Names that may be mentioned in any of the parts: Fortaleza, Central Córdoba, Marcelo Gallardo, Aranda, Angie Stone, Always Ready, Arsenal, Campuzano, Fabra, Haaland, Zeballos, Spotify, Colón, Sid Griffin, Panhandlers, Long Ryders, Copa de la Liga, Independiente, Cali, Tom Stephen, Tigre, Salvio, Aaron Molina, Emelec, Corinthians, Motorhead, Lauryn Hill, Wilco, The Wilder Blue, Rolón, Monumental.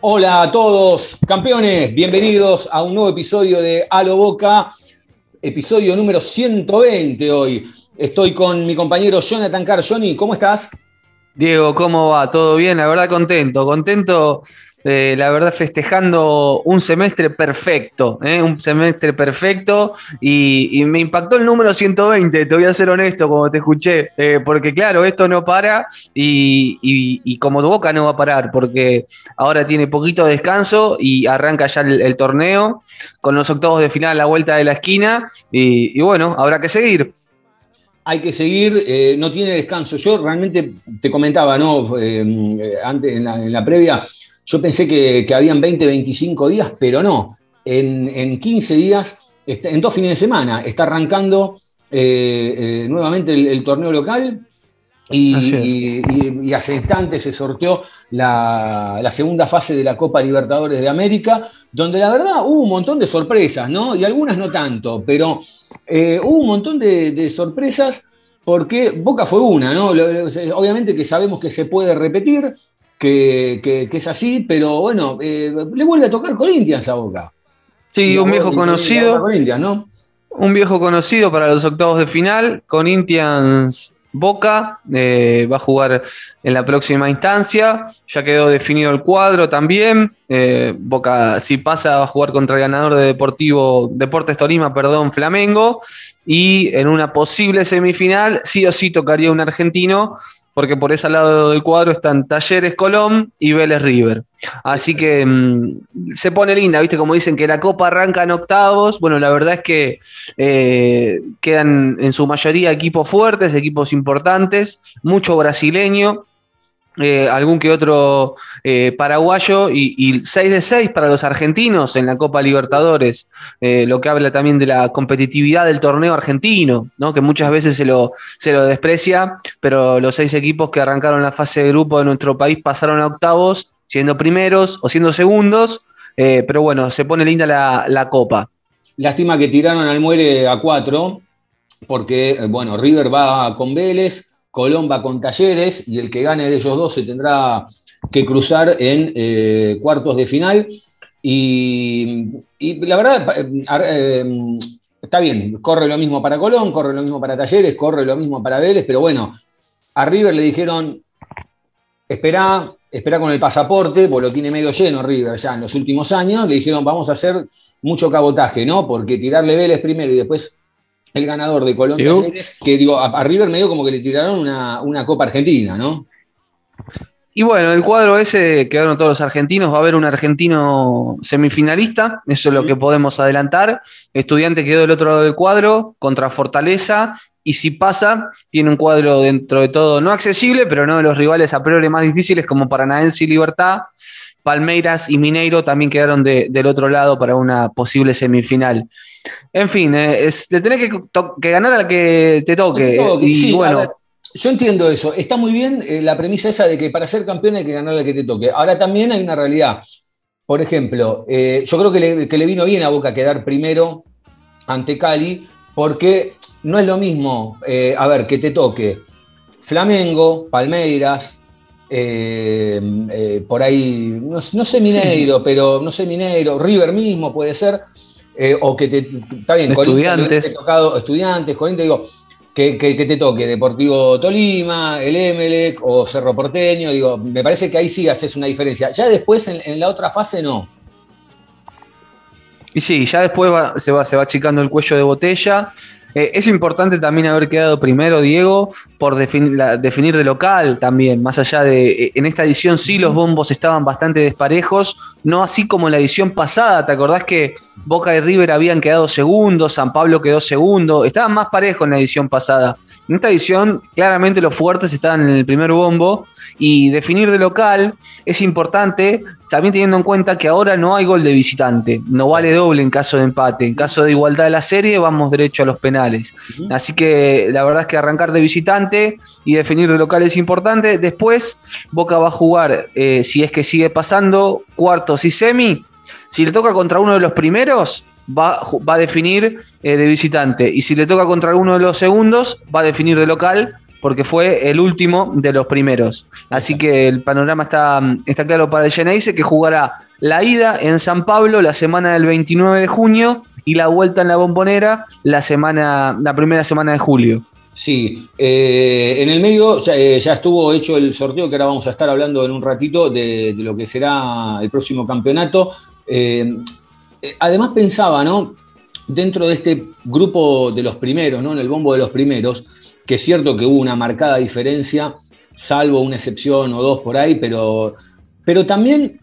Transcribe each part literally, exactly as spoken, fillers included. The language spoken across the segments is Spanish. Hola a todos, campeones, bienvenidos a un nuevo episodio de A lo Boca, episodio número ciento veinte hoy. Estoy con mi compañero Jonatan Car. Johnny, ¿cómo estás? Diego, ¿cómo va? ¿Todo bien? La verdad contento, contento, eh, la verdad festejando un semestre perfecto, ¿eh? un semestre perfecto y, y me impactó el número ciento veinte, te voy a ser honesto como te escuché, eh, porque claro, esto no para y, y, y como tu Boca no va a parar, porque ahora tiene poquito de descanso y arranca ya el, el torneo con los octavos de final a la vuelta de la esquina y, y bueno, habrá que seguir. Hay que seguir, eh, no tiene descanso. Yo realmente te comentaba, ¿no? Eh, antes, en la, en la previa, yo pensé que, que habían veinte, veinticinco días, pero no. En, en quince días, en dos fines de semana, está arrancando eh, eh, nuevamente el, el torneo local y, y, y hace instantes se sorteó la, la segunda fase de la Copa Libertadores de América, donde la verdad hubo un montón de sorpresas, ¿no? Y algunas no tanto, pero... Eh, hubo un montón de, de sorpresas porque Boca fue una, ¿no? Obviamente que sabemos que se puede repetir, que, que, que es así, pero bueno, eh, le vuelve a tocar Corinthians a Boca. Sí, y un viejo conocido. ¿No? Un viejo conocido para los octavos de final, Corinthians. Boca eh, va a jugar en la próxima instancia, ya quedó definido el cuadro también, eh, Boca si pasa va a jugar contra el ganador de Deportivo, Deportes Tolima, perdón, Flamengo, y en una posible semifinal sí o sí tocaría un argentino, porque por ese lado del cuadro están Talleres, Colón y Vélez River. Así que mmm, se pone linda, ¿viste? Como dicen que la Copa arranca en octavos. Bueno, la verdad es que eh, quedan en su mayoría equipos fuertes, equipos importantes, mucho brasileño, eh, algún que otro eh, paraguayo y, y seis de seis para los argentinos en la Copa Libertadores, eh, lo que habla también de la competitividad del torneo argentino, ¿no? Que muchas veces se lo, se lo desprecia, pero los seis equipos que arrancaron la fase de grupo de nuestro país pasaron a octavos, siendo primeros o siendo segundos, eh, pero bueno, se pone linda la, la Copa. Lástima que tiraron al muere a cuatro, porque, bueno, River va con Vélez, Colón va con Talleres, y el que gane de ellos dos se tendrá que cruzar en eh, cuartos de final, y, y la verdad, eh, está bien, corre lo mismo para Colón, corre lo mismo para Talleres, corre lo mismo para Vélez, pero bueno, a River le dijeron, esperá, Espera con el pasaporte, porque lo tiene medio lleno River ya en los últimos años, le dijeron vamos a hacer mucho cabotaje, ¿no? Porque tirarle Vélez primero y después el ganador de Colón, Talleres, que digo, a River medio como que le tiraron una, una Copa Argentina, ¿no? Y bueno, el cuadro ese quedaron todos los argentinos, va a haber un argentino semifinalista, eso es lo que podemos adelantar. Estudiante quedó del otro lado del cuadro, contra Fortaleza, y si pasa, tiene un cuadro dentro de todo no accesible, pero no de los rivales a priori más difíciles como Paranaense y Libertad. Palmeiras y Mineiro también quedaron de, del otro lado para una posible semifinal. En fin, eh, es, te tenés que, to- que ganar al que te toque. No te toque eh, y sí, bueno. Yo entiendo eso, está muy bien eh, la premisa esa de que para ser campeón hay que ganar la que te toque. Ahora también hay una realidad. Por ejemplo, eh, yo creo que le, que le vino bien a Boca quedar primero ante Cali, porque no es lo mismo, eh, a ver, que te toque Flamengo, Palmeiras, eh, eh, por ahí, no, no sé Mineiro, sí. pero no sé Mineiro, River mismo puede ser, eh, o que te... Está bien, Estudiantes. Te he tocado, estudiantes, Corinthians, digo... Que, que, que te toque Deportivo Tolima, el Emelec o Cerro Porteño, digo, me parece que ahí sí haces una diferencia. Ya después en, en la otra fase no. Y sí, ya después va, se, va, se va achicando el cuello de botella. Eh, es importante también haber quedado primero, Diego, por defin- la, definir de local también, más allá de, en esta edición sí los bombos estaban bastante desparejos, no así como en la edición pasada. ¿Te acordás que Boca y River habían quedado segundos, San Pablo quedó segundo? Estaban más parejos en la edición pasada. En esta edición claramente los fuertes estaban en el primer bombo, y definir de local es importante, también teniendo en cuenta que ahora no hay gol de visitante, no vale doble en caso de empate, en caso de igualdad de la serie vamos derecho a los penales. Uh-huh. Así que la verdad es que arrancar de visitante y definir de local es importante. Después Boca va a jugar, eh, si es que sigue pasando, cuartos y semi. Si le toca contra uno de los primeros, va, va a definir eh, de visitante, y si le toca contra uno de los segundos, va a definir de local, porque fue el último de los primeros. Así que el panorama está, está claro para el Geneise, que jugará la ida en San Pablo la semana del veintinueve de junio y la vuelta en la Bombonera la, semana, la primera semana de julio. Sí, eh, en el medio ya, eh, ya estuvo hecho el sorteo, que ahora vamos a estar hablando en un ratito de, de lo que será el próximo campeonato. Eh, además pensaba, ¿no?, dentro de este grupo de los primeros, ¿no?, en el bombo de los primeros, que es cierto que hubo una marcada diferencia, salvo una excepción o dos por ahí, pero, pero también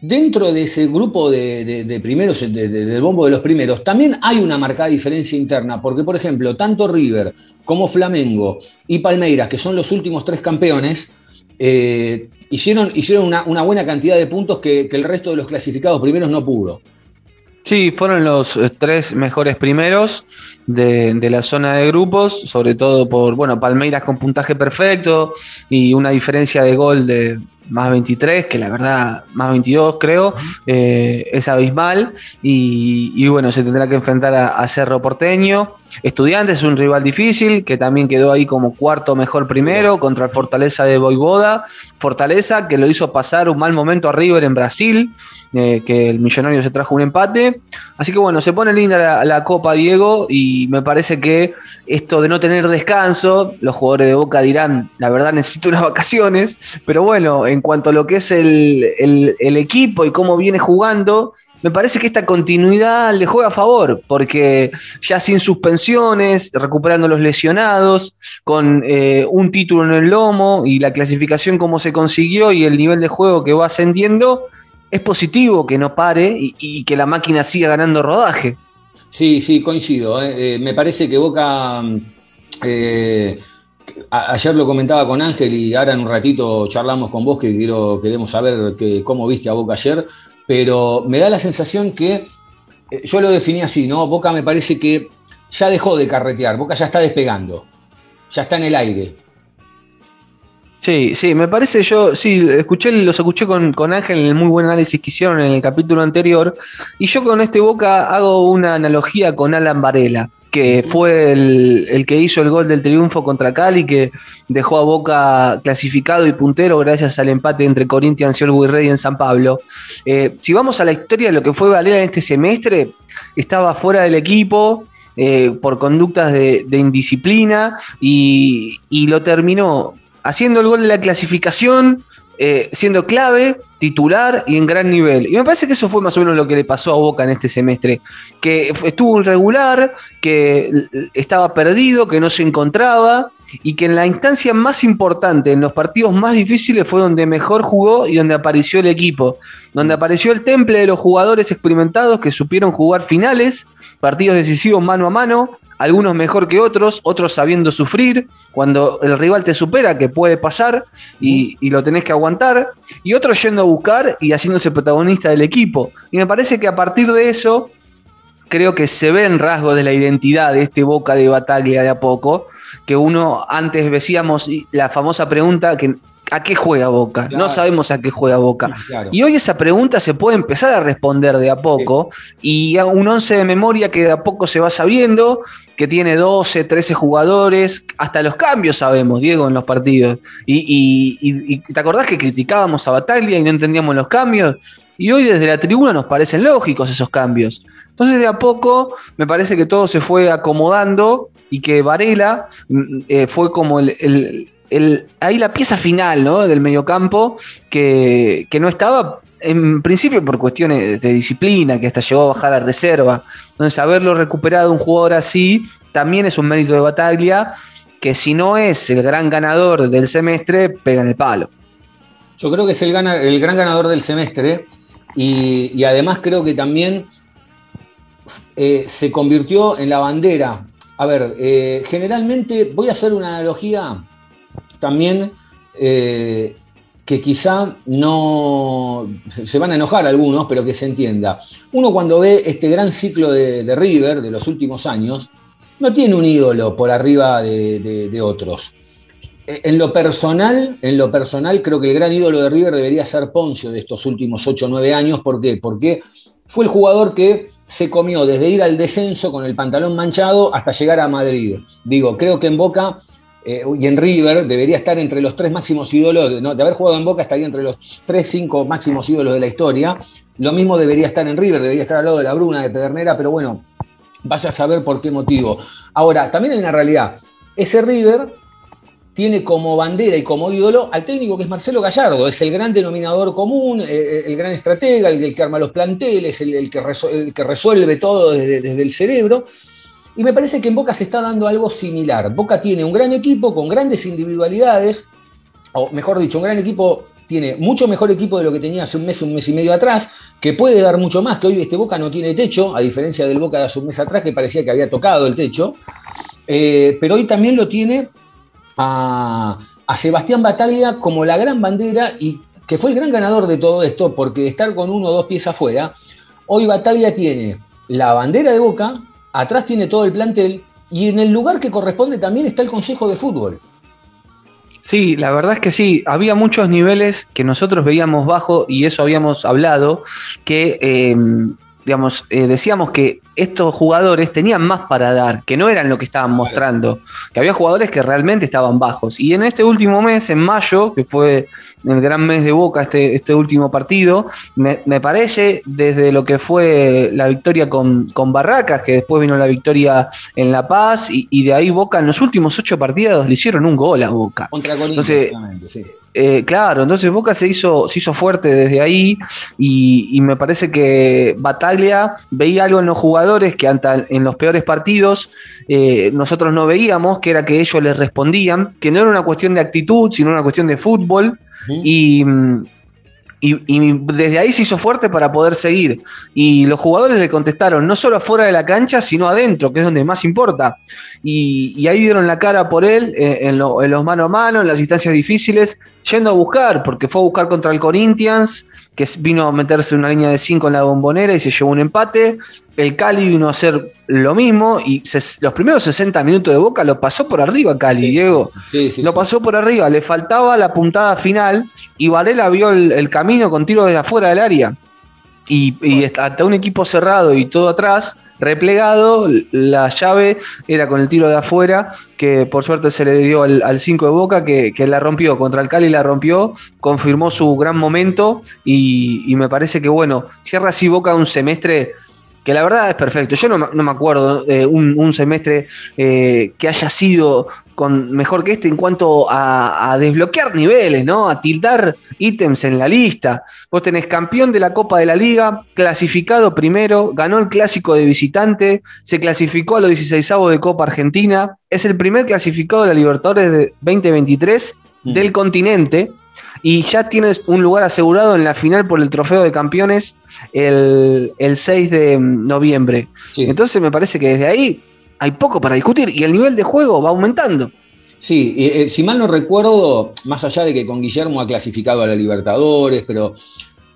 dentro de ese grupo de, de, de primeros, de, de, del bombo de los primeros, también hay una marcada diferencia interna, porque, por ejemplo, tanto River como Flamengo y Palmeiras, que son los últimos tres campeones, eh, hicieron, hicieron una, una buena cantidad de puntos que, que el resto de los clasificados primeros no pudo. Sí, fueron los tres mejores primeros de, de la zona de grupos, sobre todo por, bueno, Palmeiras con puntaje perfecto y una diferencia de gol de más veintitrés, que la verdad, más veintidós creo, eh, es abismal, y, y bueno, se tendrá que enfrentar a, a Cerro Porteño. Estudiantes es un rival difícil, que también quedó ahí como cuarto mejor primero, contra el Fortaleza de Boivoda, Fortaleza que lo hizo pasar un mal momento a River en Brasil, eh, que el Millonario se trajo un empate. Así que bueno, se pone linda la, la Copa, Diego, y me parece que esto de no tener descanso, los jugadores de Boca dirán, la verdad necesito unas vacaciones, pero bueno, en cuanto a lo que es el, el, el equipo y cómo viene jugando, me parece que esta continuidad le juega a favor, porque ya sin suspensiones, recuperando los lesionados, con eh, un título en el lomo y la clasificación como se consiguió y el nivel de juego que va ascendiendo, es positivo que no pare y, y que la máquina siga ganando rodaje. Sí, sí, coincido. Eh. Eh, me parece que Boca, eh, ayer lo comentaba con Ángel y ahora en un ratito charlamos con vos, que quiero, queremos saber que, cómo viste a Boca ayer, pero me da la sensación que, eh, yo lo definí así, ¿no? Boca me parece que ya dejó de carretear, Boca ya está despegando, ya está en el aire. Sí, sí, me parece yo, sí, escuché, los escuché con, con Ángel en el muy buen análisis que hicieron en el capítulo anterior, y yo con este Boca hago una analogía con Alan Varela, que fue el, el que hizo el gol del triunfo contra Cali, que dejó a Boca clasificado y puntero gracias al empate entre Corinthians y Always Ready en San Pablo. Eh, si vamos a la historia de lo que fue Varela en este semestre, estaba fuera del equipo, eh, por conductas de, de indisciplina, y, y lo terminó haciendo el gol de la clasificación, Eh, siendo clave, titular y en gran nivel. Y me parece que eso fue más o menos lo que le pasó a Boca en este semestre, que estuvo irregular, que estaba perdido, que no se encontraba, y que en la instancia más importante, en los partidos más difíciles, fue donde mejor jugó y donde apareció el equipo, donde apareció el temple de los jugadores experimentados que supieron jugar finales, partidos decisivos mano a mano, algunos mejor que otros, otros sabiendo sufrir, cuando el rival te supera, que puede pasar, y, y lo tenés que aguantar, y otros yendo a buscar y haciéndose protagonista del equipo. Y me parece que a partir de eso, creo que se ven rasgos de la identidad de este Boca de Battaglia de a poco, que uno antes decíamos la famosa pregunta que... ¿A qué juega Boca? Claro. No sabemos a qué juega Boca. Claro. Y hoy esa pregunta se puede empezar a responder de a poco, sí. Y un once de memoria que de a poco se va sabiendo, que tiene doce, trece jugadores, hasta los cambios sabemos, Diego, en los partidos. Y, y, y, y ¿te acordás que criticábamos a Battaglia y no entendíamos los cambios? Y hoy desde la tribuna nos parecen lógicos esos cambios. Entonces de a poco me parece que todo se fue acomodando y que Varela eh, fue como el... el El, ahí la pieza final, ¿no?, del mediocampo, que, que no estaba en principio por cuestiones de disciplina, que hasta llegó a bajar a reserva. Entonces, haberlo recuperado un jugador así también es un mérito de Battaglia, que si no es el gran ganador del semestre, pega en el palo. Yo creo que es el, gana, el gran ganador del semestre, y, y además creo que también eh, se convirtió en la bandera. A ver, eh, generalmente voy a hacer una analogía también eh, que quizá no se van a enojar algunos, pero que se entienda. Uno cuando ve este gran ciclo de, de River de los últimos años, no tiene un ídolo por arriba de, de, de otros. En lo personal, en lo personal, creo que el gran ídolo de River debería ser Poncio de estos últimos ocho o nueve años. ¿Por qué? Porque fue el jugador que se comió desde ir al descenso con el pantalón manchado hasta llegar a Madrid. Digo, creo que en Boca eh, y en River debería estar entre los tres máximos ídolos, ¿no? De haber jugado en Boca estaría entre los tres, cinco máximos ídolos de la historia. Lo mismo debería estar en River, debería estar al lado de la Bruna, de Pedernera, pero bueno, vaya a saber por qué motivo. Ahora, también hay una realidad. Ese River tiene como bandera y como ídolo al técnico que es Marcelo Gallardo. Es el gran denominador común, eh, el gran estratega, el, el que arma los planteles, el, el, que, reso, el que resuelve todo desde, desde el cerebro. Y me parece que en Boca se está dando algo similar. Boca tiene un gran equipo con grandes individualidades, o mejor dicho, un gran equipo, tiene mucho mejor equipo de lo que tenía hace un mes, un mes y medio atrás, que puede dar mucho más, que hoy este Boca no tiene techo, a diferencia del Boca de hace un mes atrás, que parecía que había tocado el techo. Eh, pero hoy también lo tiene A, a Sebastián Battaglia como la gran bandera, y que fue el gran ganador de todo esto, porque de estar con uno o dos pies afuera, hoy Battaglia tiene la bandera de Boca, atrás tiene todo el plantel, y en el lugar que corresponde también está el Consejo de Fútbol. Sí, la verdad es que sí, había muchos niveles que nosotros veíamos bajo, y eso habíamos hablado, que eh, digamos, eh, decíamos que estos jugadores tenían más para dar, que no eran lo que estaban mostrando, que había jugadores que realmente estaban bajos. Y en este último mes, en mayo, que fue el gran mes de Boca, este, este último partido, me, me parece, desde lo que fue la victoria con, con Barracas, que después vino la victoria en La Paz, y, y de ahí Boca en los últimos ocho partidos le hicieron un gol a Boca. Contra Corinthians, exactamente, sí. Eh, claro, entonces Boca se hizo, se hizo fuerte desde ahí, y, y me parece que Battaglia veía algo en los jugadores que anta, en los peores partidos eh, nosotros no veíamos, que era que ellos les respondían, que no era una cuestión de actitud, sino una cuestión de fútbol. Uh-huh. y... Y, y desde ahí se hizo fuerte para poder seguir, y los jugadores le contestaron no solo afuera de la cancha, sino adentro, que es donde más importa, y, y ahí dieron la cara por él en, en, lo, en los mano a mano, en las instancias difíciles, yendo a buscar, porque fue a buscar contra el Corinthians, que vino a meterse una línea de cinco en la Bombonera y se llevó un empate. El Cali vino a hacer lo mismo, y se, los primeros sesenta minutos de Boca lo pasó por arriba Cali, sí, Diego. Sí, sí, lo pasó por arriba, le faltaba la puntada final, y Varela vio el, el camino con tiros desde afuera del área. Y, y hasta un equipo cerrado y todo atrás, replegado, la llave era con el tiro de afuera, que por suerte se le dio al cinco de Boca, que, que la rompió, contra el Cali la rompió, confirmó su gran momento, y, y me parece que, bueno, cierra así Boca un semestre que la verdad es perfecto. Yo no, no me acuerdo eh, un, un semestre eh, que haya sido con, mejor que este en cuanto a, a desbloquear niveles, ¿no? A tildar ítems en la lista. Vos tenés campeón de la Copa de la Liga, clasificado primero, ganó el clásico de visitante, se clasificó a los dieciseisavos de Copa Argentina, es el primer clasificado de la Libertadores de veinte veintitrés mm. del continente, y ya tienes un lugar asegurado en la final por el trofeo de campeones el, el seis de noviembre. Sí. Entonces me parece que desde ahí hay poco para discutir, y el nivel de juego va aumentando. Sí, eh, si mal no recuerdo, más allá de que con Guillermo ha clasificado a la Libertadores, pero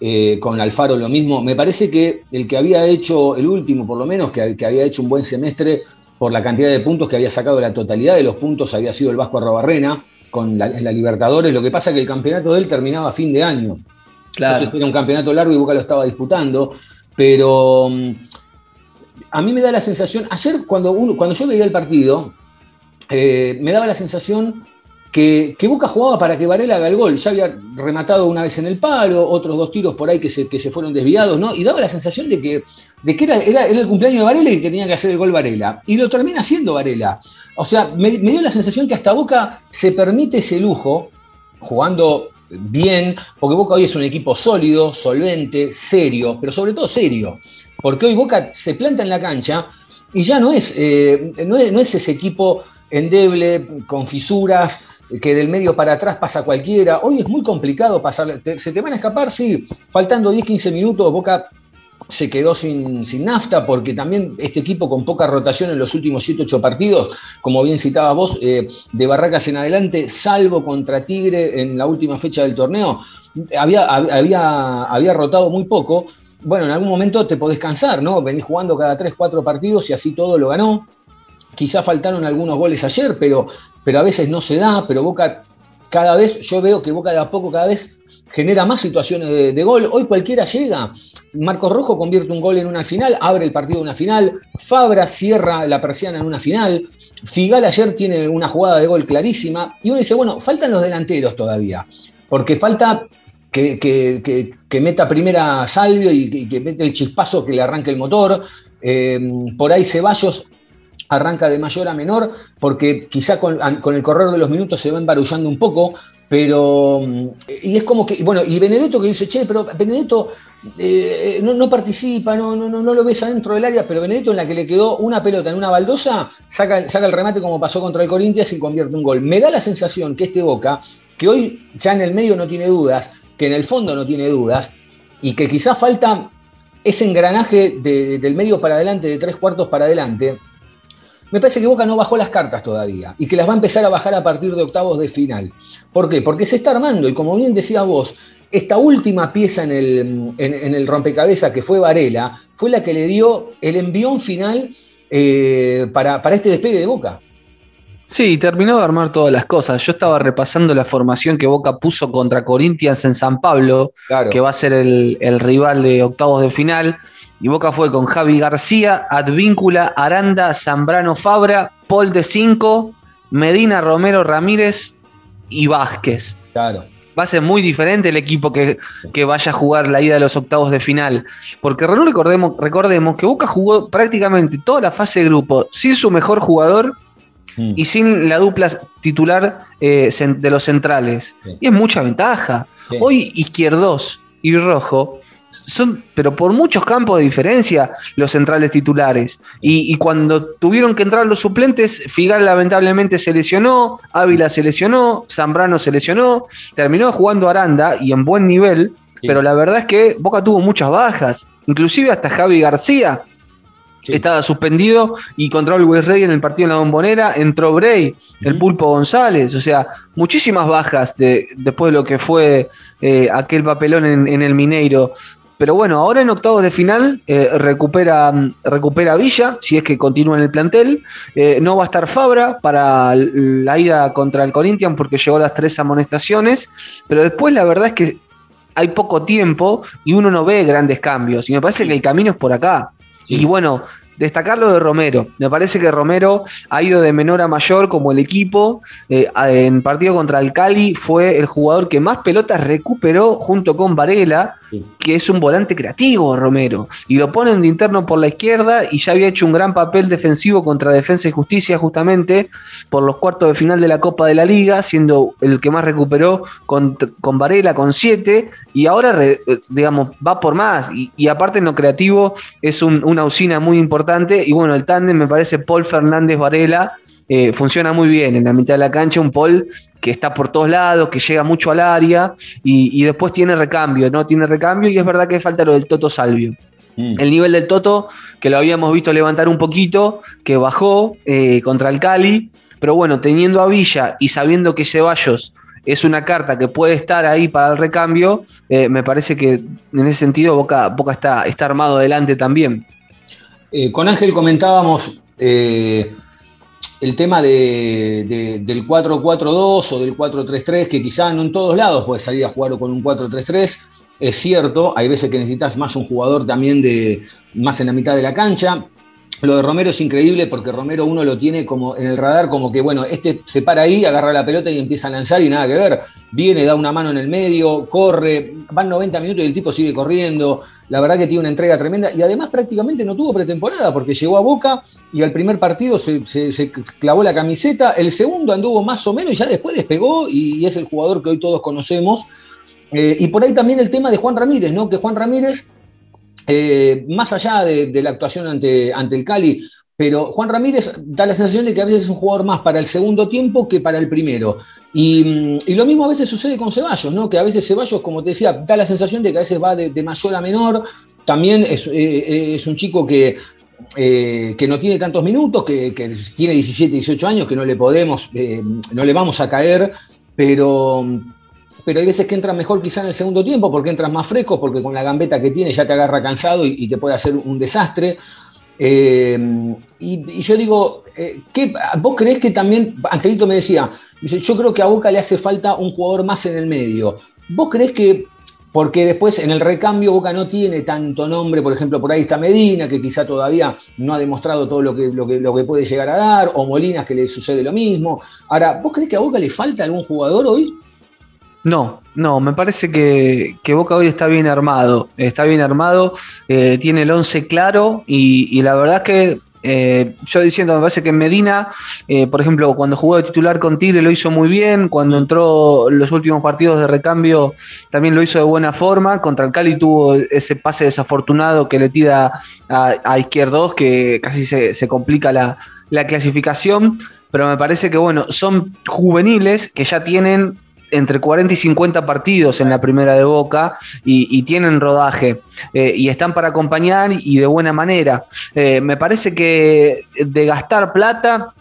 eh, con Alfaro lo mismo, me parece que el que había hecho, el último por lo menos, que, que había hecho un buen semestre por la cantidad de puntos que había sacado, la totalidad de los puntos había sido el Vasco Arrobarrena, con la, la Libertadores. Lo que pasa es que el campeonato de él terminaba a fin de año. Claro. Entonces era un campeonato largo y Boca lo estaba disputando, pero a mí me da la sensación, ayer cuando, uno, cuando yo veía el partido, eh, me daba la sensación que, que Boca jugaba para que Varela haga el gol, ya había rematado una vez en el palo, otros dos tiros por ahí que se, que se fueron desviados, ¿no? Y daba la sensación de que, de que era, era, era el cumpleaños de Varela y que tenía que hacer el gol Varela, y lo termina haciendo Varela. O sea, me, me dio la sensación que hasta Boca se permite ese lujo, jugando bien, porque Boca hoy es un equipo sólido, solvente, serio, pero sobre todo serio, porque hoy Boca se planta en la cancha y ya no es, eh, no es, no es ese equipo endeble, con fisuras, que del medio para atrás pasa cualquiera. Hoy es muy complicado pasar. ¿Se te van a escapar? Sí. Faltando diez a quince minutos, Boca se quedó sin, sin nafta, porque también este equipo con poca rotación en los últimos siete u ocho partidos, como bien citaba vos, eh, de Barracas en adelante, salvo contra Tigre en la última fecha del torneo, había, había, había rotado muy poco. Bueno, en algún momento te podés cansar, ¿no? Venís jugando cada tres cuatro partidos y así todo lo ganó. Quizá faltaron algunos goles ayer, pero, pero a veces no se da, pero Boca cada vez, yo veo que Boca de a poco cada vez genera más situaciones de, de gol. Hoy cualquiera llega. Marcos Rojo convierte un gol en una final, abre el partido en una final. Fabra cierra la persiana en una final. Figal ayer tiene una jugada de gol clarísima. Y uno dice, bueno, faltan los delanteros todavía, porque falta que, que, que, que meta primera Salvio y que, que mete el chispazo que le arranque el motor. Eh, por ahí Zeballos arranca de mayor a menor, porque quizá con, con el correr de los minutos se va embarullando un poco, pero... Y es como que... Bueno, y Benedetto que dice, che, pero Benedetto eh, no, no participa, no, no, no lo ves adentro del área, pero Benedetto, en la que le quedó una pelota en una baldosa, saca, saca el remate como pasó contra el Corinthians y convierte un gol. Me da la sensación que este Boca, que hoy ya en el medio no tiene dudas, que en el fondo no tiene dudas, y que quizá falta ese engranaje de, del medio para adelante, de tres cuartos para adelante. Me parece que Boca no bajó las cartas todavía y que las va a empezar a bajar a partir de octavos de final. ¿Por qué? Porque se está armando, y como bien decías vos, esta última pieza en el, en, en el rompecabezas, que fue Varela, fue la que le dio el envión final eh, para, para este despegue de Boca. Sí, terminó de armar todas las cosas. Yo estaba repasando la formación que Boca puso contra Corinthians en San Pablo, claro, que va a ser el, el rival de octavos de final. Y Boca fue con Javi García, Advíncula, Aranda, Zambrano, Fabra, Paul de cinco, Medina, Romero, Ramírez y Vázquez. Claro. Va a ser muy diferente el equipo que, que vaya a jugar la ida de los octavos de final. Porque recordemos, recordemos que Boca jugó prácticamente toda la fase de grupo sin su mejor jugador mm. y sin la dupla titular eh, de los centrales. Sí. Y es mucha ventaja. Sí. Hoy Izquierdos y Rojo son, pero por muchos campos de diferencia, los centrales titulares. Y, y cuando tuvieron que entrar los suplentes, Figal lamentablemente se lesionó, Ávila se lesionó, Zambrano se lesionó, terminó jugando Aranda y en buen nivel, sí, pero la verdad es que Boca tuvo muchas bajas, inclusive hasta Javi García. Sí. Estaba suspendido y contra el Luis Rey en el partido en la Bombonera, entró Bray, el Pulpo González, o sea, muchísimas bajas de, después de lo que fue eh, aquel papelón en, en el Mineiro. Pero bueno, ahora en octavos de final eh, recupera, recupera Villa, si es que continúa en el plantel. Eh, no va a estar Fabra para la ida contra el Corinthians porque llegó las tres amonestaciones, pero después la verdad es que hay poco tiempo y uno no ve grandes cambios, y me parece que el camino es por acá. Sí. Y bueno, destacar lo de Romero. Me parece que Romero ha ido de menor a mayor como el equipo. Eh, en partido contra el Cali fue el jugador que más pelotas recuperó junto con Varela, sí, que es un volante creativo Romero. Y lo ponen de interno por la izquierda y ya había hecho un gran papel defensivo contra Defensa y Justicia justamente por los cuartos de final de la Copa de la Liga, siendo el que más recuperó con, con Varela, con siete. Y ahora, re, digamos, va por más. Y, y aparte en lo creativo es un, una usina muy importante. Y bueno, el tándem me parece Paul Fernández Varela eh, funciona muy bien en la mitad de la cancha, un Paul que está por todos lados, que llega mucho al área y, y después tiene recambio, ¿no? Tiene recambio y es verdad que falta lo del Toto Salvio. Mm. El nivel del Toto, que lo habíamos visto levantar un poquito, que bajó eh, contra el Cali, pero bueno, teniendo a Villa y sabiendo que Zeballos es una carta que puede estar ahí para el recambio, eh, me parece que en ese sentido Boca, Boca está, está armado adelante también. Eh, con Ángel comentábamos eh, el tema de, de, del cuatro cuatro dos o del cuatro tres tres, que quizá no en todos lados puedes salir a jugar con un cuatro tres tres. Es cierto, hay veces que necesitas más un jugador también de más en la mitad de la cancha. Lo de Romero es increíble porque Romero uno lo tiene como en el radar, como que bueno, este se para ahí, agarra la pelota y empieza a lanzar y nada que ver. Viene, da una mano en el medio, corre, van noventa minutos y el tipo sigue corriendo. La verdad que tiene una entrega tremenda y además prácticamente no tuvo pretemporada porque llegó a Boca y al primer partido se, se, se clavó la camiseta, el segundo anduvo más o menos y ya después despegó y, y es el jugador que hoy todos conocemos. Eh, y por ahí también el tema de Juan Ramírez, ¿no? Que Juan Ramírez... Eh, más allá de, de la actuación ante, ante el Cali, pero Juan Ramírez da la sensación de que a veces es un jugador más para el segundo tiempo que para el primero. Y, y lo mismo a veces sucede con Zeballos, ¿no? Que a veces Zeballos, como te decía, da la sensación de que a veces va de, de mayor a menor. También es, eh, es un chico que, eh, que no tiene tantos minutos, que, que tiene diecisiete, dieciocho años, que no le podemos, eh, no le vamos a caer, pero... pero hay veces que entras mejor quizá en el segundo tiempo porque entras más fresco, porque con la gambeta que tiene ya te agarra cansado y, y te puede hacer un desastre. Eh, y, y yo digo, eh, ¿qué, ¿vos creés que también, Angelito me decía, dice, yo creo que a Boca le hace falta un jugador más en el medio? ¿Vos creés que, porque después en el recambio Boca no tiene tanto nombre, por ejemplo, por ahí está Medina, que quizá todavía no ha demostrado todo lo que, lo que, lo que puede llegar a dar, o Molinas, que le sucede lo mismo? Ahora, ¿vos creés que a Boca le falta algún jugador hoy? No, no, me parece que, que Boca hoy está bien armado, está bien armado, eh, tiene el once claro y, y la verdad es que eh, yo diciendo, me parece que Medina, eh, por ejemplo, cuando jugó de titular con Tigre lo hizo muy bien, cuando entró los últimos partidos de recambio también lo hizo de buena forma, contra el Cali tuvo ese pase desafortunado que le tira a, a Izquierdos, que casi se, se complica la, la clasificación, pero me parece que bueno, son juveniles que ya tienen entre cuarenta y cincuenta partidos en la primera de Boca y, y tienen rodaje eh, y están para acompañar y de buena manera. Eh, me parece que de gastar plata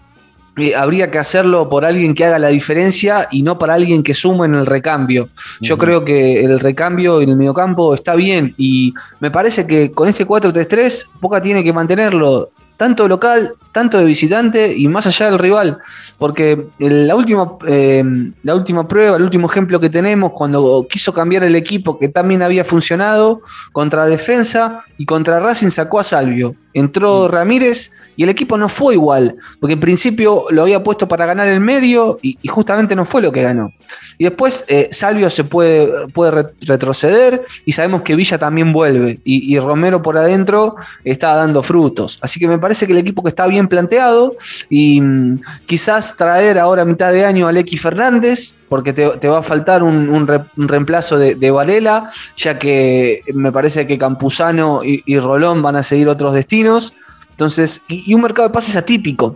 eh, habría que hacerlo por alguien que haga la diferencia y no para alguien que sume en el recambio. Yo uh-huh. creo que el recambio en el mediocampo está bien y me parece que con ese cuatro tres tres Boca tiene que mantenerlo tanto de local, tanto de visitante y más allá del rival, porque la última, eh, la última prueba, el último ejemplo que tenemos, cuando quiso cambiar el equipo que también había funcionado, contra Defensa y contra Racing sacó a Salvio, entró Ramírez y el equipo no fue igual, porque en principio lo había puesto para ganar el medio y, y justamente no fue lo que ganó. Y después eh, Salvio se puede, puede re- retroceder y sabemos que Villa también vuelve y, y Romero por adentro está dando frutos, así que me parece que el equipo que está bien planteado y mm, quizás traer ahora a mitad de año a Lequi Fernández porque te, te va a faltar un, un, re, un reemplazo de, de Varela, ya que me parece que Campuzano y, y Rolón van a seguir otros destinos. Entonces, y, y un mercado de pases atípico,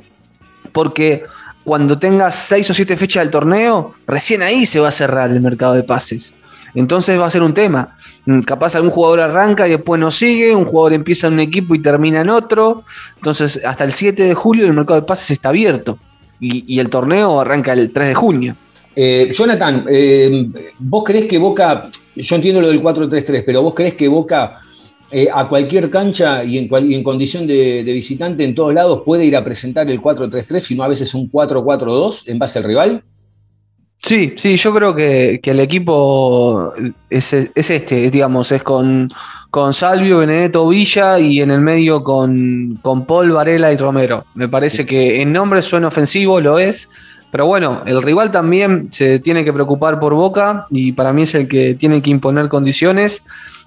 porque cuando tengas seis o siete fechas del torneo, recién ahí se va a cerrar el mercado de pases. Entonces va a ser un tema. Capaz algún jugador arranca y después no sigue, un jugador empieza en un equipo y termina en otro. Entonces hasta el siete de julio el mercado de pases está abierto y, y el torneo arranca el tres de junio. Eh, Jonatan, eh, ¿vos creés que Boca, yo entiendo lo del cuatro tres tres, pero vos creés que Boca eh, a cualquier cancha y en, cual, y en condición de, de visitante en todos lados puede ir a presentar el cuatro tres tres, sino a veces un cuatro cuatro dos en base al rival? Sí, sí, yo creo que, que el equipo es, es este, es, digamos, es con, con Salvio, Benedetto, Villa y en el medio con, con Paul, Varela y Romero. Me parece que en nombre suena ofensivo, lo es, pero bueno, el rival también se tiene que preocupar por Boca y para mí es el que tiene que imponer condiciones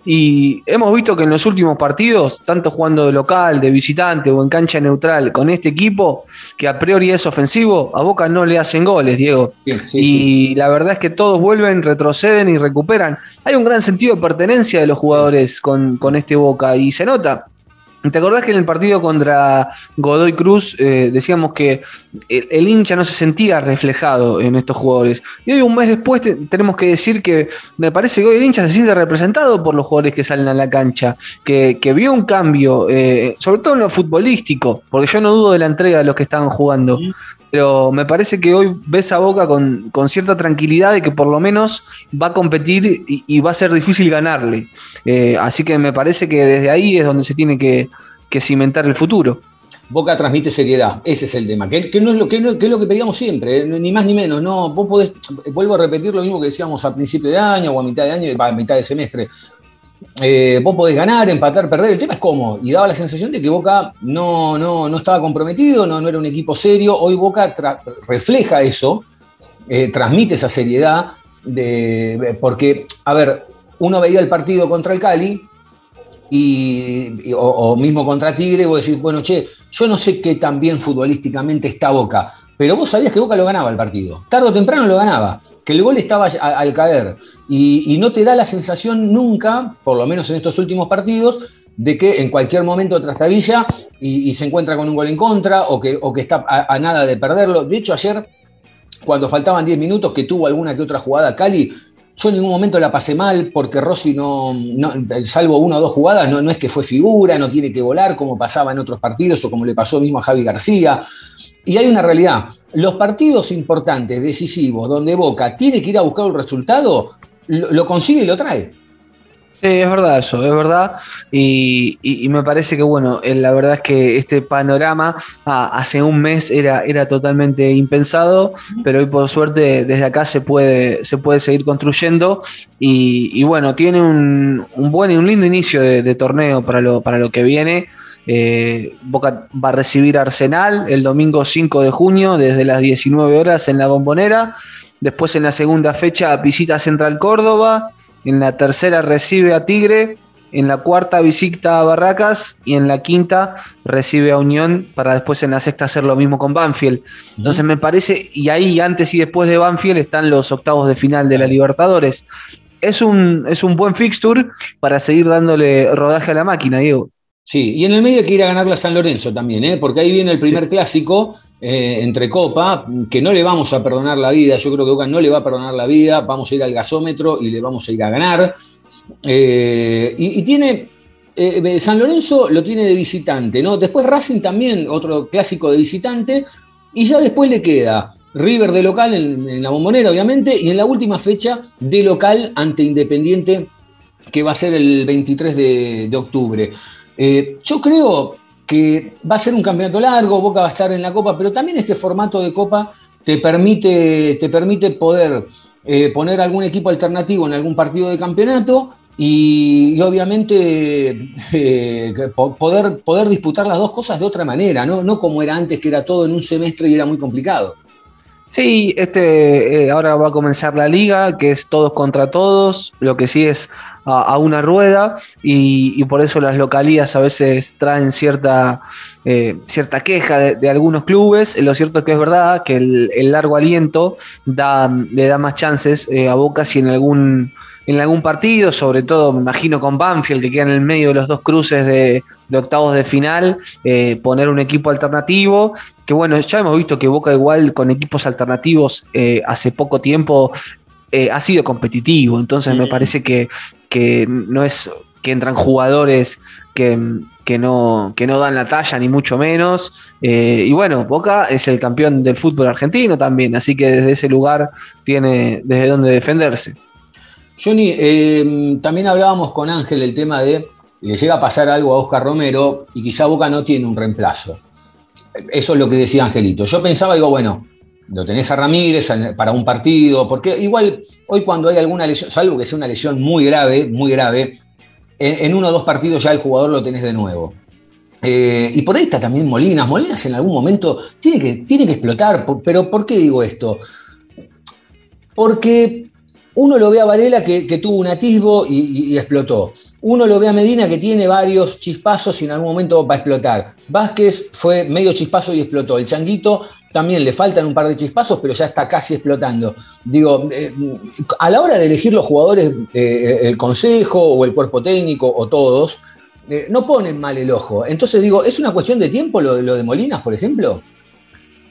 y hemos visto que en los últimos partidos, tanto jugando de local, de visitante o en cancha neutral con este equipo, que a priori es ofensivo, a Boca no le hacen goles, Diego. Sí, sí, y sí. La verdad es que todos vuelven, retroceden y recuperan. Hay un gran sentido de pertenencia de los jugadores con, con este Boca y se nota. ¿Te acordás que en el partido contra Godoy Cruz eh, decíamos que el, el hincha no se sentía reflejado en estos jugadores? Y hoy, un mes después, te, tenemos que decir que me parece que hoy el hincha se siente representado por los jugadores que salen a la cancha, que, que vio un cambio, eh, sobre todo en lo futbolístico, porque yo no dudo de la entrega de los que estaban jugando. Mm. Pero me parece que hoy ves a Boca con, con cierta tranquilidad de que por lo menos va a competir y, y va a ser difícil ganarle. Eh, así que me parece que desde ahí es donde se tiene que, que cimentar el futuro. Boca transmite seriedad, ese es el tema, que, que, no es lo, que, no, que es lo que pedíamos siempre, eh, ni más ni menos. No, vos podés, vuelvo a repetir lo mismo que decíamos a principio de año o a mitad de año, a mitad de semestre. Eh, vos podés ganar, empatar, perder, el tema es cómo, y daba la sensación de que Boca no, no, no estaba comprometido, no, no era un equipo serio. Hoy Boca tra- refleja eso, eh, transmite esa seriedad, de, porque, a ver, uno veía el partido contra el Cali, y, y, o, o mismo contra Tigre, y vos decís, bueno, che, yo no sé qué tan bien futbolísticamente está Boca, pero vos sabías que Boca lo ganaba el partido, tarde o temprano lo ganaba, que el gol estaba al caer, y, y no te da la sensación nunca, por lo menos en estos últimos partidos, de que en cualquier momento trastabilla y, y se encuentra con un gol en contra, o que, o que está a, a nada de perderlo. De hecho, ayer, cuando faltaban diez minutos, que tuvo alguna que otra jugada Cali, yo en ningún momento la pasé mal, porque Rossi, no, no salvo una o dos jugadas, no, no es que fue figura, no tiene que volar, como pasaba en otros partidos, o como le pasó mismo a Javi García. Y hay una realidad, los partidos importantes, decisivos, donde Boca tiene que ir a buscar un resultado, lo, lo consigue y lo trae. Sí, es verdad eso, es verdad, y, y, y me parece que, bueno, la verdad es que este panorama ah, hace un mes era, era totalmente impensado, pero hoy por suerte desde acá se puede, se puede seguir construyendo, y, y bueno, tiene un, un buen y un lindo inicio de, de torneo para lo, para lo que viene. Eh, Boca va a recibir a Arsenal el domingo cinco de junio desde las diecinueve horas en la Bombonera. Después, en la segunda fecha, visita Central Córdoba, en la tercera recibe a Tigre, en la cuarta visita a Barracas, y en la quinta recibe a Unión, para después en la sexta hacer lo mismo con Banfield. Entonces me parece, y ahí antes y después de Banfield están los octavos de final de la Libertadores. Es un, es un buen fixture para seguir dándole rodaje a la máquina, Diego. Sí, y en el medio hay que ir a ganarle a San Lorenzo también, ¿eh? Porque ahí viene el primer sí. clásico eh, entre Copa, que no le vamos a perdonar la vida. Yo creo que Boca no le va a perdonar la vida, vamos a ir al gasómetro y le vamos a ir a ganar. Eh, y, y tiene, eh, San Lorenzo lo tiene de visitante, ¿no? Después Racing también, otro clásico de visitante, y ya después le queda River de local en, en la Bombonera, obviamente, y en la última fecha de local ante Independiente, que va a ser el veintitrés de octubre. Eh, yo creo que va a ser un campeonato largo, Boca va a estar en la Copa, pero también este formato de Copa te permite, te permite poder eh, poner algún equipo alternativo en algún partido de campeonato y, y obviamente eh, poder, poder disputar las dos cosas de otra manera, ¿no? No como era antes, que era todo en un semestre y era muy complicado. Sí, este eh, ahora va a comenzar la liga, que es todos contra todos, lo que sí es a, a una rueda, y, y por eso las localías a veces traen cierta, eh, cierta queja de, de algunos clubes. Lo cierto es que es verdad que el, el largo aliento da, le da más chances eh, a Boca si en algún... en algún partido, sobre todo me imagino con Banfield, que queda en el medio de los dos cruces de, de octavos de final, eh, poner un equipo alternativo, que bueno, ya hemos visto que Boca igual con equipos alternativos eh, hace poco tiempo eh, ha sido competitivo, entonces mm. me parece que, que no es que entran jugadores que, que, no, que no dan la talla, ni mucho menos, eh, y bueno, Boca es el campeón del fútbol argentino también, así que desde ese lugar tiene desde donde defenderse. Johnny, eh, también hablábamos con Ángel el tema de le llega a pasar algo a Oscar Romero y quizá Boca no tiene un reemplazo. Eso es lo que decía Angelito. Yo pensaba, digo, bueno, lo tenés a Ramírez para un partido, porque igual hoy cuando hay alguna lesión, salvo que sea una lesión muy grave, muy grave, en, en uno o dos partidos ya el jugador lo tenés de nuevo. Eh, y por ahí está también Molinas. Molinas en algún momento tiene que, tiene que explotar. Pero ¿por qué digo esto? Porque... uno lo ve a Varela que, que tuvo un atisbo y, y, y explotó. Uno lo ve a Medina que tiene varios chispazos y en algún momento va a explotar. Vázquez fue medio chispazo y explotó. El Changuito también le faltan un par de chispazos, pero ya está casi explotando. Digo, eh, a la hora de elegir los jugadores, eh, el consejo o el cuerpo técnico o todos, eh, no ponen mal el ojo. Entonces digo, ¿es una cuestión de tiempo lo, lo de Molinas, por ejemplo?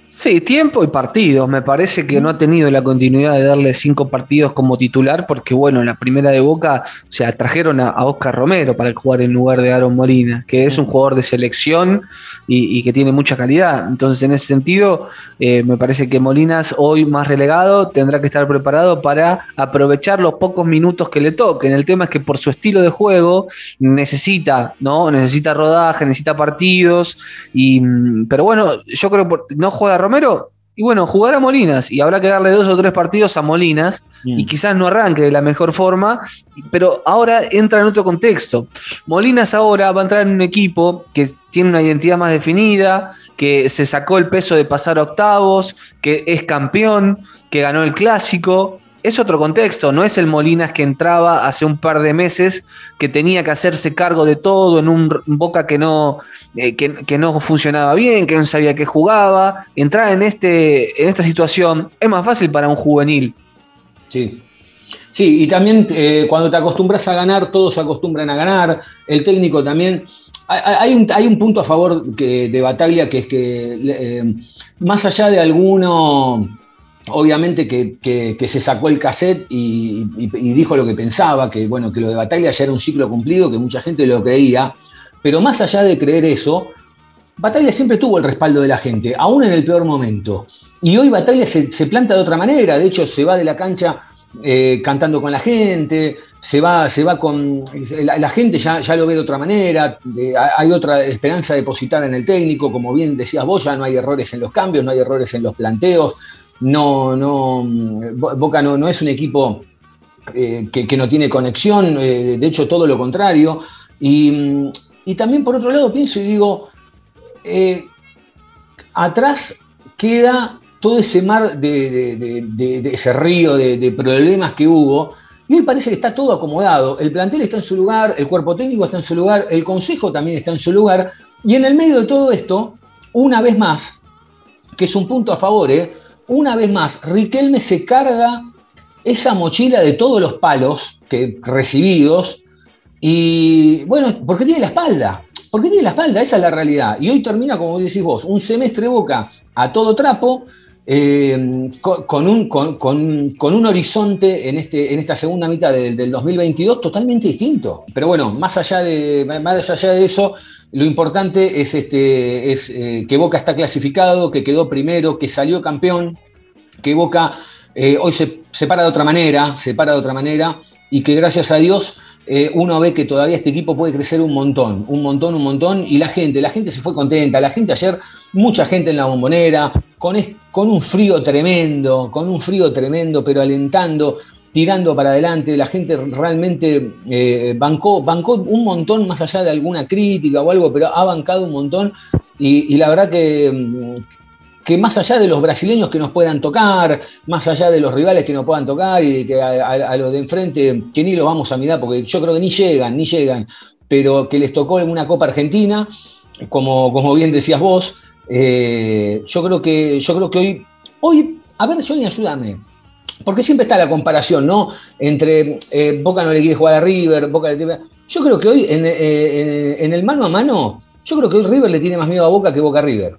Sí, tiempo y partidos. Me parece que no ha tenido la continuidad de darle cinco partidos como titular, porque bueno, la primera de Boca, o sea, trajeron a, a Oscar Romero para jugar en lugar de Aaron Molina, que es un jugador de selección y, y que tiene mucha calidad. Entonces, en ese sentido, eh, me parece que Molinas, hoy más relegado, tendrá que estar preparado para aprovechar los pocos minutos que le toquen. El tema es que por su estilo de juego necesita, ¿no? Necesita rodaje, necesita partidos, y, pero bueno, yo creo que no juega Romero, Y bueno, jugará Molinas y habrá que darle dos o tres partidos a Molinas mm. y quizás no arranque de la mejor forma, pero ahora entra en otro contexto. Molinas ahora va a entrar en un equipo que tiene una identidad más definida, que se sacó el peso de pasar a octavos, que es campeón, que ganó el clásico. Es otro contexto, no es el Molinas que entraba hace un par de meses, que tenía que hacerse cargo de todo en un Boca que no, eh, que, que no funcionaba bien, que no sabía qué jugaba. Entrar en, este, en esta situación es más fácil para un juvenil. Sí, sí, y también eh, cuando te acostumbras a ganar, todos se acostumbran a ganar, el técnico también... Hay un, hay un punto a favor que, de Battaglia, que es que eh, más allá de alguno... Obviamente que, que, que se sacó el cassette y, y, y dijo lo que pensaba, que bueno, que lo de Battaglia ya era un ciclo cumplido, que mucha gente lo creía, pero más allá de creer eso, Battaglia siempre tuvo el respaldo de la gente, aún en el peor momento. Y hoy Battaglia se, se planta de otra manera, de hecho se va de la cancha eh, cantando con la gente, se va, se va con... La, la gente ya, ya lo ve de otra manera, de, hay otra esperanza depositada en el técnico, como bien decías vos, ya no hay errores en los cambios, no hay errores en los planteos. No, no, Boca no, no es un equipo eh, que, que no tiene conexión, eh, de hecho todo lo contrario. Y, y también por otro lado pienso y digo, eh, atrás queda todo ese mar, de, de, de, de, de ese río de, de problemas que hubo, y hoy parece que está todo acomodado, el plantel está en su lugar, el cuerpo técnico está en su lugar, el consejo también está en su lugar, y en el medio de todo esto, una vez más, que es un punto a favor, ¿eh? Una vez más, Riquelme se carga esa mochila de todos los palos que, recibidos, y bueno, porque tiene la espalda, porque tiene la espalda, esa es la realidad. Y hoy termina, como decís vos, un semestre Boca a todo trapo, eh, con, con, un, con, con, con un horizonte en, este, en esta segunda mitad del, del dos mil veintidós totalmente distinto. Pero bueno, más allá de, más allá de eso... Lo importante es, este, es eh, que Boca está clasificado, que quedó primero, que salió campeón, que Boca eh, hoy se, se para de otra manera, se para de otra manera, y que gracias a Dios eh, uno ve que todavía este equipo puede crecer un montón, un montón, un montón, y la gente, la gente se fue contenta, la gente ayer, mucha gente en la Bombonera, con, es, con un frío tremendo, con un frío tremendo, pero alentando, tirando para adelante, la gente realmente eh, bancó, bancó un montón, más allá de alguna crítica o algo, pero ha bancado un montón, y, y la verdad que, que más allá de los brasileños que nos puedan tocar, más allá de los rivales que nos puedan tocar, y de que a, a, a los de enfrente, que ni lo vamos a mirar, porque yo creo que ni llegan, ni llegan, pero que les tocó en una Copa Argentina, como, como bien decías vos, eh, yo creo que yo creo que hoy, hoy, a ver, Johnny, ayúdame. Porque siempre está la comparación, ¿no? Entre eh, Boca no le quiere jugar a River, Boca le tiene... Yo creo que hoy, en, eh, en, en el mano a mano, yo creo que hoy River le tiene más miedo a Boca que Boca a River.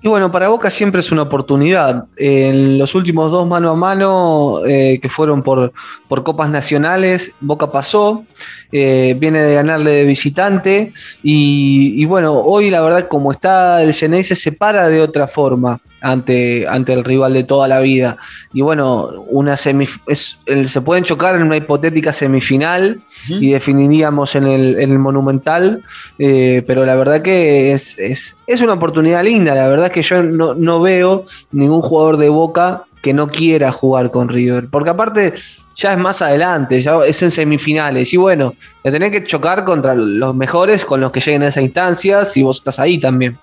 Y bueno, para Boca siempre es una oportunidad. En los últimos dos mano a mano, eh, que fueron por, por copas nacionales, Boca pasó, eh, viene de ganarle de visitante, y, y bueno, hoy la verdad como está el Geneise se para de otra forma ante, ante el rival de toda la vida. Y bueno, una semif- es, se pueden chocar en una hipotética semifinal, uh-huh. y definiríamos en el, en el Monumental, eh, pero la verdad que es, es, es una oportunidad linda. La verdad es que yo no, no veo ningún jugador de Boca que no quiera jugar con River, porque aparte ya es más adelante, ya es en semifinales, y bueno, te tenés que chocar contra los mejores, con los que lleguen a esa instancia, si vos estás ahí también.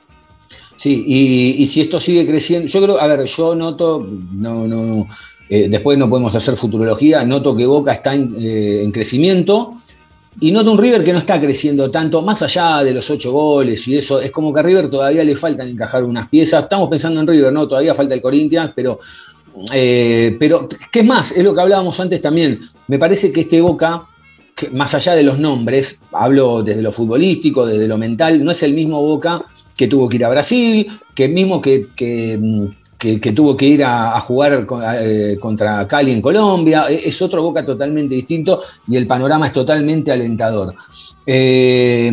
Sí, y, y si esto sigue creciendo, yo creo, a ver, yo noto, no, no, no eh, después no podemos hacer futurología, noto que Boca está en, eh, en crecimiento, y noto un River que no está creciendo tanto, más allá de los ocho goles y eso, es como que a River todavía le faltan encajar unas piezas, estamos pensando en River, ¿no? Todavía falta el Corinthians, pero, eh, pero ¿qué es más? Es lo que hablábamos antes también, me parece que este Boca... Que más allá de los nombres, hablo desde lo futbolístico, desde lo mental, no es el mismo Boca que tuvo que ir a Brasil, que mismo que, que, que, que tuvo que ir a, a jugar con, eh, contra Cali en Colombia, es otro Boca totalmente distinto y el panorama es totalmente alentador. Eh,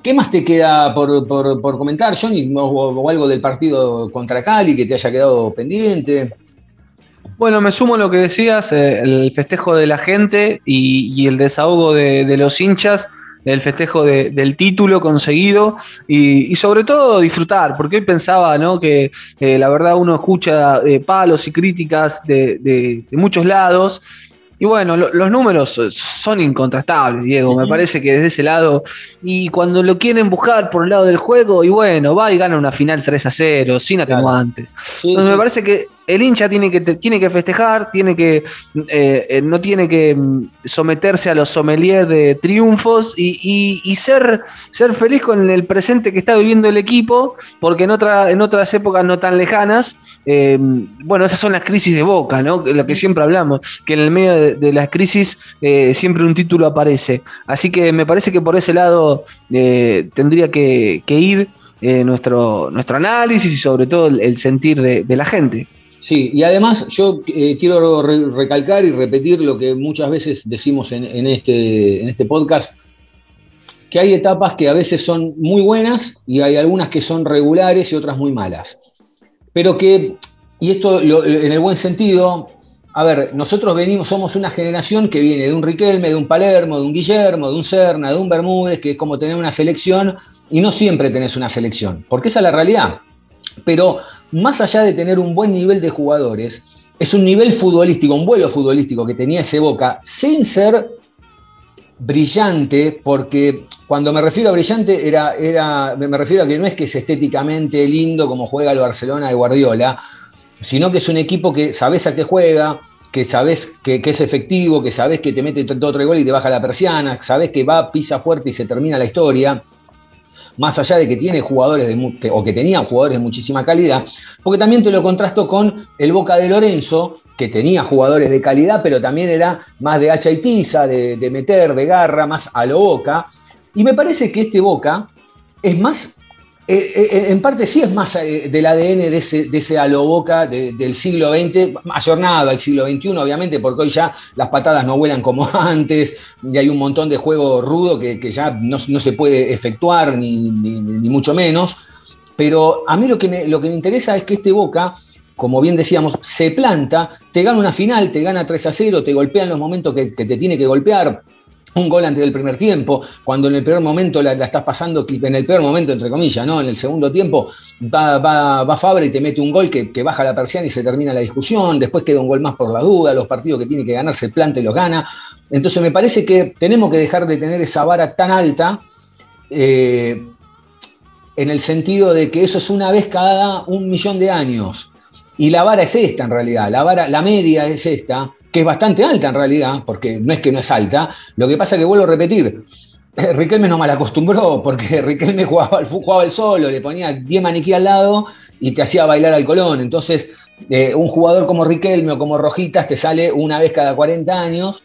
¿Qué más te queda por, por, por comentar, Johnny, o, o algo del partido contra Cali que te haya quedado pendiente? Bueno, me sumo a lo que decías, eh, el festejo de la gente y, y el desahogo de, de los hinchas del festejo de, del título conseguido y, y sobre todo disfrutar, porque hoy pensaba, ¿no?, que eh, la verdad uno escucha eh, palos y críticas de, de, de muchos lados. Y bueno, lo, los números son incontrastables, Diego, me parece que desde ese lado, y cuando lo quieren buscar por el lado del juego, y bueno, va y gana una final tres a cero, sin atenuantes. Sí. Entonces me parece que el hincha tiene que, tiene que festejar, tiene que, eh, no tiene que someterse a los sommeliers de triunfos y, y, y ser, ser feliz con el presente que está viviendo el equipo, porque en, otra, en otras épocas no tan lejanas, eh, bueno, esas son las crisis de Boca, ¿no? Lo que siempre hablamos, que en el medio de, de las crisis eh, siempre un título aparece. Así que me parece que por ese lado eh, tendría que, que ir eh, nuestro, nuestro análisis y sobre todo el, el sentir de, de la gente. Sí, y además yo eh, quiero re- recalcar y repetir lo que muchas veces decimos en, en, este, en este podcast, que hay etapas que a veces son muy buenas y hay algunas que son regulares y otras muy malas. Pero que, y esto lo, en el buen sentido, a ver, nosotros venimos, somos una generación que viene de un Riquelme, de un Palermo, de un Guillermo, de un Serna, de un Bermúdez, que es como tener una selección, y no siempre tenés una selección, porque esa es la realidad. Pero más allá de tener un buen nivel de jugadores, es un nivel futbolístico, un vuelo futbolístico que tenía ese Boca, sin ser brillante, porque cuando me refiero a brillante, era, era, me refiero a que no es que es estéticamente lindo como juega el Barcelona de Guardiola, sino que es un equipo que sabés a qué juega, que sabés que, que es efectivo, que sabés que te mete todo otro gol y te baja la persiana, sabés que va, pisa fuerte y se termina la historia. Más allá de que tiene jugadores de, o que tenía jugadores de muchísima calidad, porque también te lo contrasto con el Boca de Lorenzo, que tenía jugadores de calidad, pero también era más de hacha y tiza, de, de meter, de garra, más a lo Boca. Y me parece que este Boca es más, eh, en parte sí es más eh, del A D N de ese, de ese a lo Boca de, del siglo veinte, ayornado al siglo veintiuno, obviamente, porque hoy ya las patadas no vuelan como antes, y hay un montón de juego rudo que, que ya no, no se puede efectuar, ni, ni, ni mucho menos. Pero a mí lo que, me, lo que me interesa es que este Boca, como bien decíamos, se planta, te gana una final, te gana tres a cero, te golpean los momentos que, que te tiene que golpear. Un gol antes del primer tiempo, cuando en el peor momento la, la estás pasando, en el peor momento, entre comillas, ¿no? En el segundo tiempo va, va, va Fabra y te mete un gol que, que baja la persiana y se termina la discusión, después queda un gol más por la duda, los partidos que tiene que ganar se planta y los gana. Entonces me parece que tenemos que dejar de tener esa vara tan alta, eh, en el sentido de que eso es una vez cada un millón de años. Y la vara es esta en realidad, la vara, la media es esta, que es bastante alta en realidad, porque no es que no es alta, lo que pasa es que vuelvo a repetir, Riquelme no mal acostumbró, porque Riquelme jugaba al jugaba el solo, le ponía diez maniquí al lado y te hacía bailar al Colón. Entonces, eh, un jugador como Riquelme o como Rojitas te sale una vez cada cuarenta años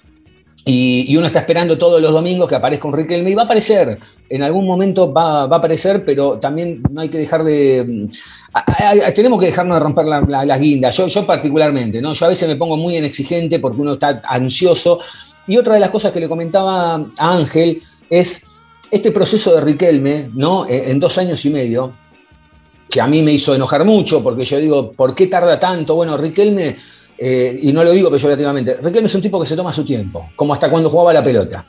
y, y uno está esperando todos los domingos que aparezca un Riquelme, y va a aparecer, en algún momento va, va a aparecer, pero también no hay que dejar de... A, a, a, tenemos que dejarnos de romper la, la, las guindas, yo, yo particularmente, ¿no? Yo a veces me pongo muy inexigente porque uno está ansioso, y otra de las cosas que le comentaba a Ángel es este proceso de Riquelme, ¿no? En, en dos años y medio, que a mí me hizo enojar mucho, porque yo digo, ¿por qué tarda tanto? Bueno, Riquelme, eh, y no lo digo peyorativamente, Riquelme es un tipo que se toma su tiempo, como hasta cuando jugaba la pelota.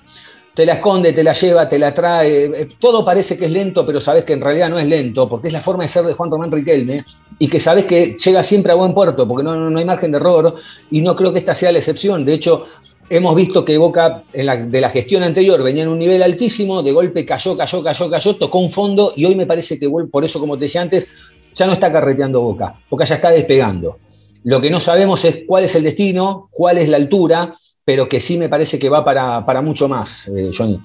Te la esconde, te la lleva, te la trae, todo parece que es lento, pero sabés que en realidad no es lento, porque es la forma de ser de Juan Román Riquelme, y que sabés que llega siempre a buen puerto, porque no, no, no hay margen de error, y no creo que esta sea la excepción. De hecho, hemos visto que Boca, en la, de la gestión anterior, venía en un nivel altísimo, de golpe cayó, cayó, cayó, cayó, tocó un fondo, y hoy me parece que, por eso, como te decía antes, ya no está carreteando Boca, Boca ya está despegando. Lo que no sabemos es cuál es el destino, cuál es la altura, pero que sí me parece que va para, para mucho más, eh, Johnny.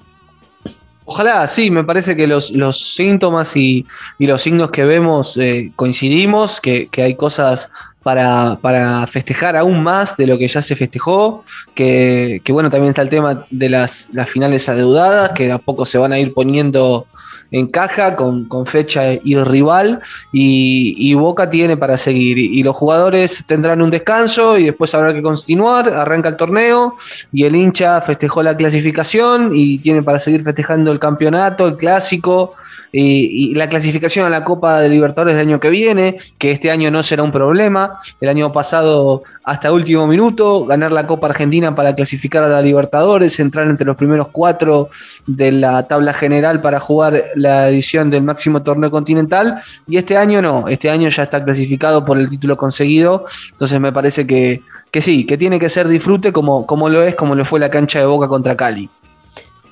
Ojalá, sí, me parece que los, los síntomas y, y los signos que vemos eh, coincidimos, que, que hay cosas para, para festejar aún más de lo que ya se festejó, que, que bueno, también está el tema de las, las finales adeudadas, que de a poco se van a ir poniendo en caja, con, con fecha y rival, y, y Boca tiene para seguir, y, y los jugadores tendrán un descanso, y después habrá que continuar, arranca el torneo, y el hincha festejó la clasificación, y tiene para seguir festejando el campeonato, el clásico, y, y la clasificación a la Copa de Libertadores del año que viene, que este año no será un problema. El año pasado, hasta último minuto, ganar la Copa Argentina para clasificar a la Libertadores, entrar entre los primeros cuatro de la tabla general para jugar la edición del máximo torneo continental, y este año no, este año ya está clasificado por el título conseguido. Entonces me parece que, que sí, que tiene que ser disfrute como, como lo es, como lo fue la cancha de Boca contra Cali.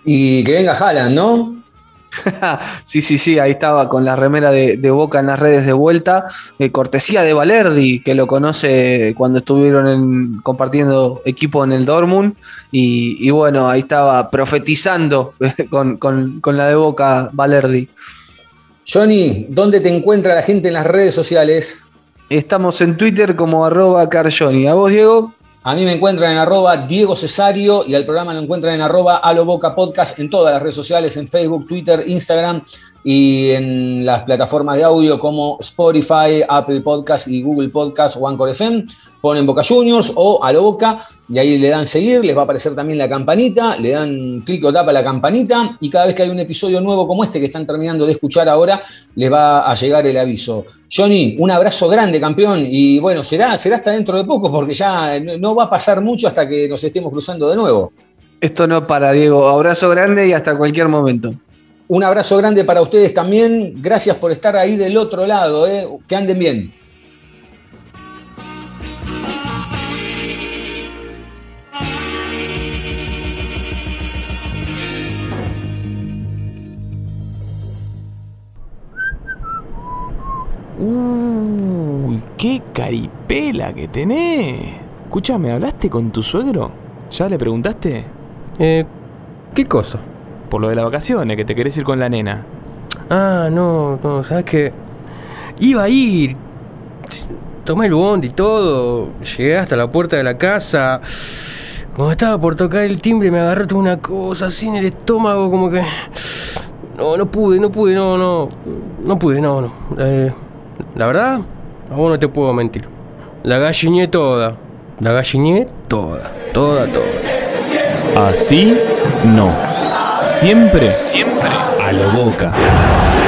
Y que venga Haaland, ¿no? sí, sí, sí, ahí estaba con la remera de, de Boca en las redes de vuelta, eh, cortesía de Valerdi, que lo conoce cuando estuvieron en, compartiendo equipo en el Dortmund, y, y bueno, ahí estaba profetizando con, con, con la de Boca Valerdi. Johnny, ¿dónde te encuentra la gente en las redes sociales? Estamos en Twitter como arroba carjohnny. ¿A vos, Diego? A mí me encuentran en arroba Diego Cesario y al programa lo encuentran en arroba Aloboca Podcast en todas las redes sociales, en Facebook, Twitter, Instagram y en las plataformas de audio como Spotify, Apple Podcast y Google Podcast, Anchor F M. Ponen Boca Juniors o Aloboca y ahí le dan seguir, les va a aparecer también la campanita, le dan clic o tapa a la campanita y cada vez que hay un episodio nuevo como este que están terminando de escuchar ahora, les va a llegar el aviso. Johnny, un abrazo grande, campeón, y bueno, será, será hasta dentro de poco porque ya no va a pasar mucho hasta que nos estemos cruzando de nuevo. Esto no para, Diego. Abrazo grande y hasta cualquier momento. Un abrazo grande para ustedes también. Gracias por estar ahí del otro lado, ¿eh? Que anden bien. Uy, qué caripela que tenés. Escuchame, ¿hablaste con tu suegro? ¿Ya le preguntaste? Eh, ¿qué cosa? Por lo de las vacaciones, que te querés ir con la nena. Ah, no, no, sabes que iba a ir. Tomé el bondi y todo. Llegué hasta la puerta de la casa. Cuando estaba por tocar el timbre me agarró toda una cosa así en el estómago, como que... No, no pude, no pude, no, no. No pude, no, no. Eh... La verdad, a vos no te puedo mentir. La galliné toda. La galliné toda. Toda, toda. Así no. Siempre, siempre a la boca.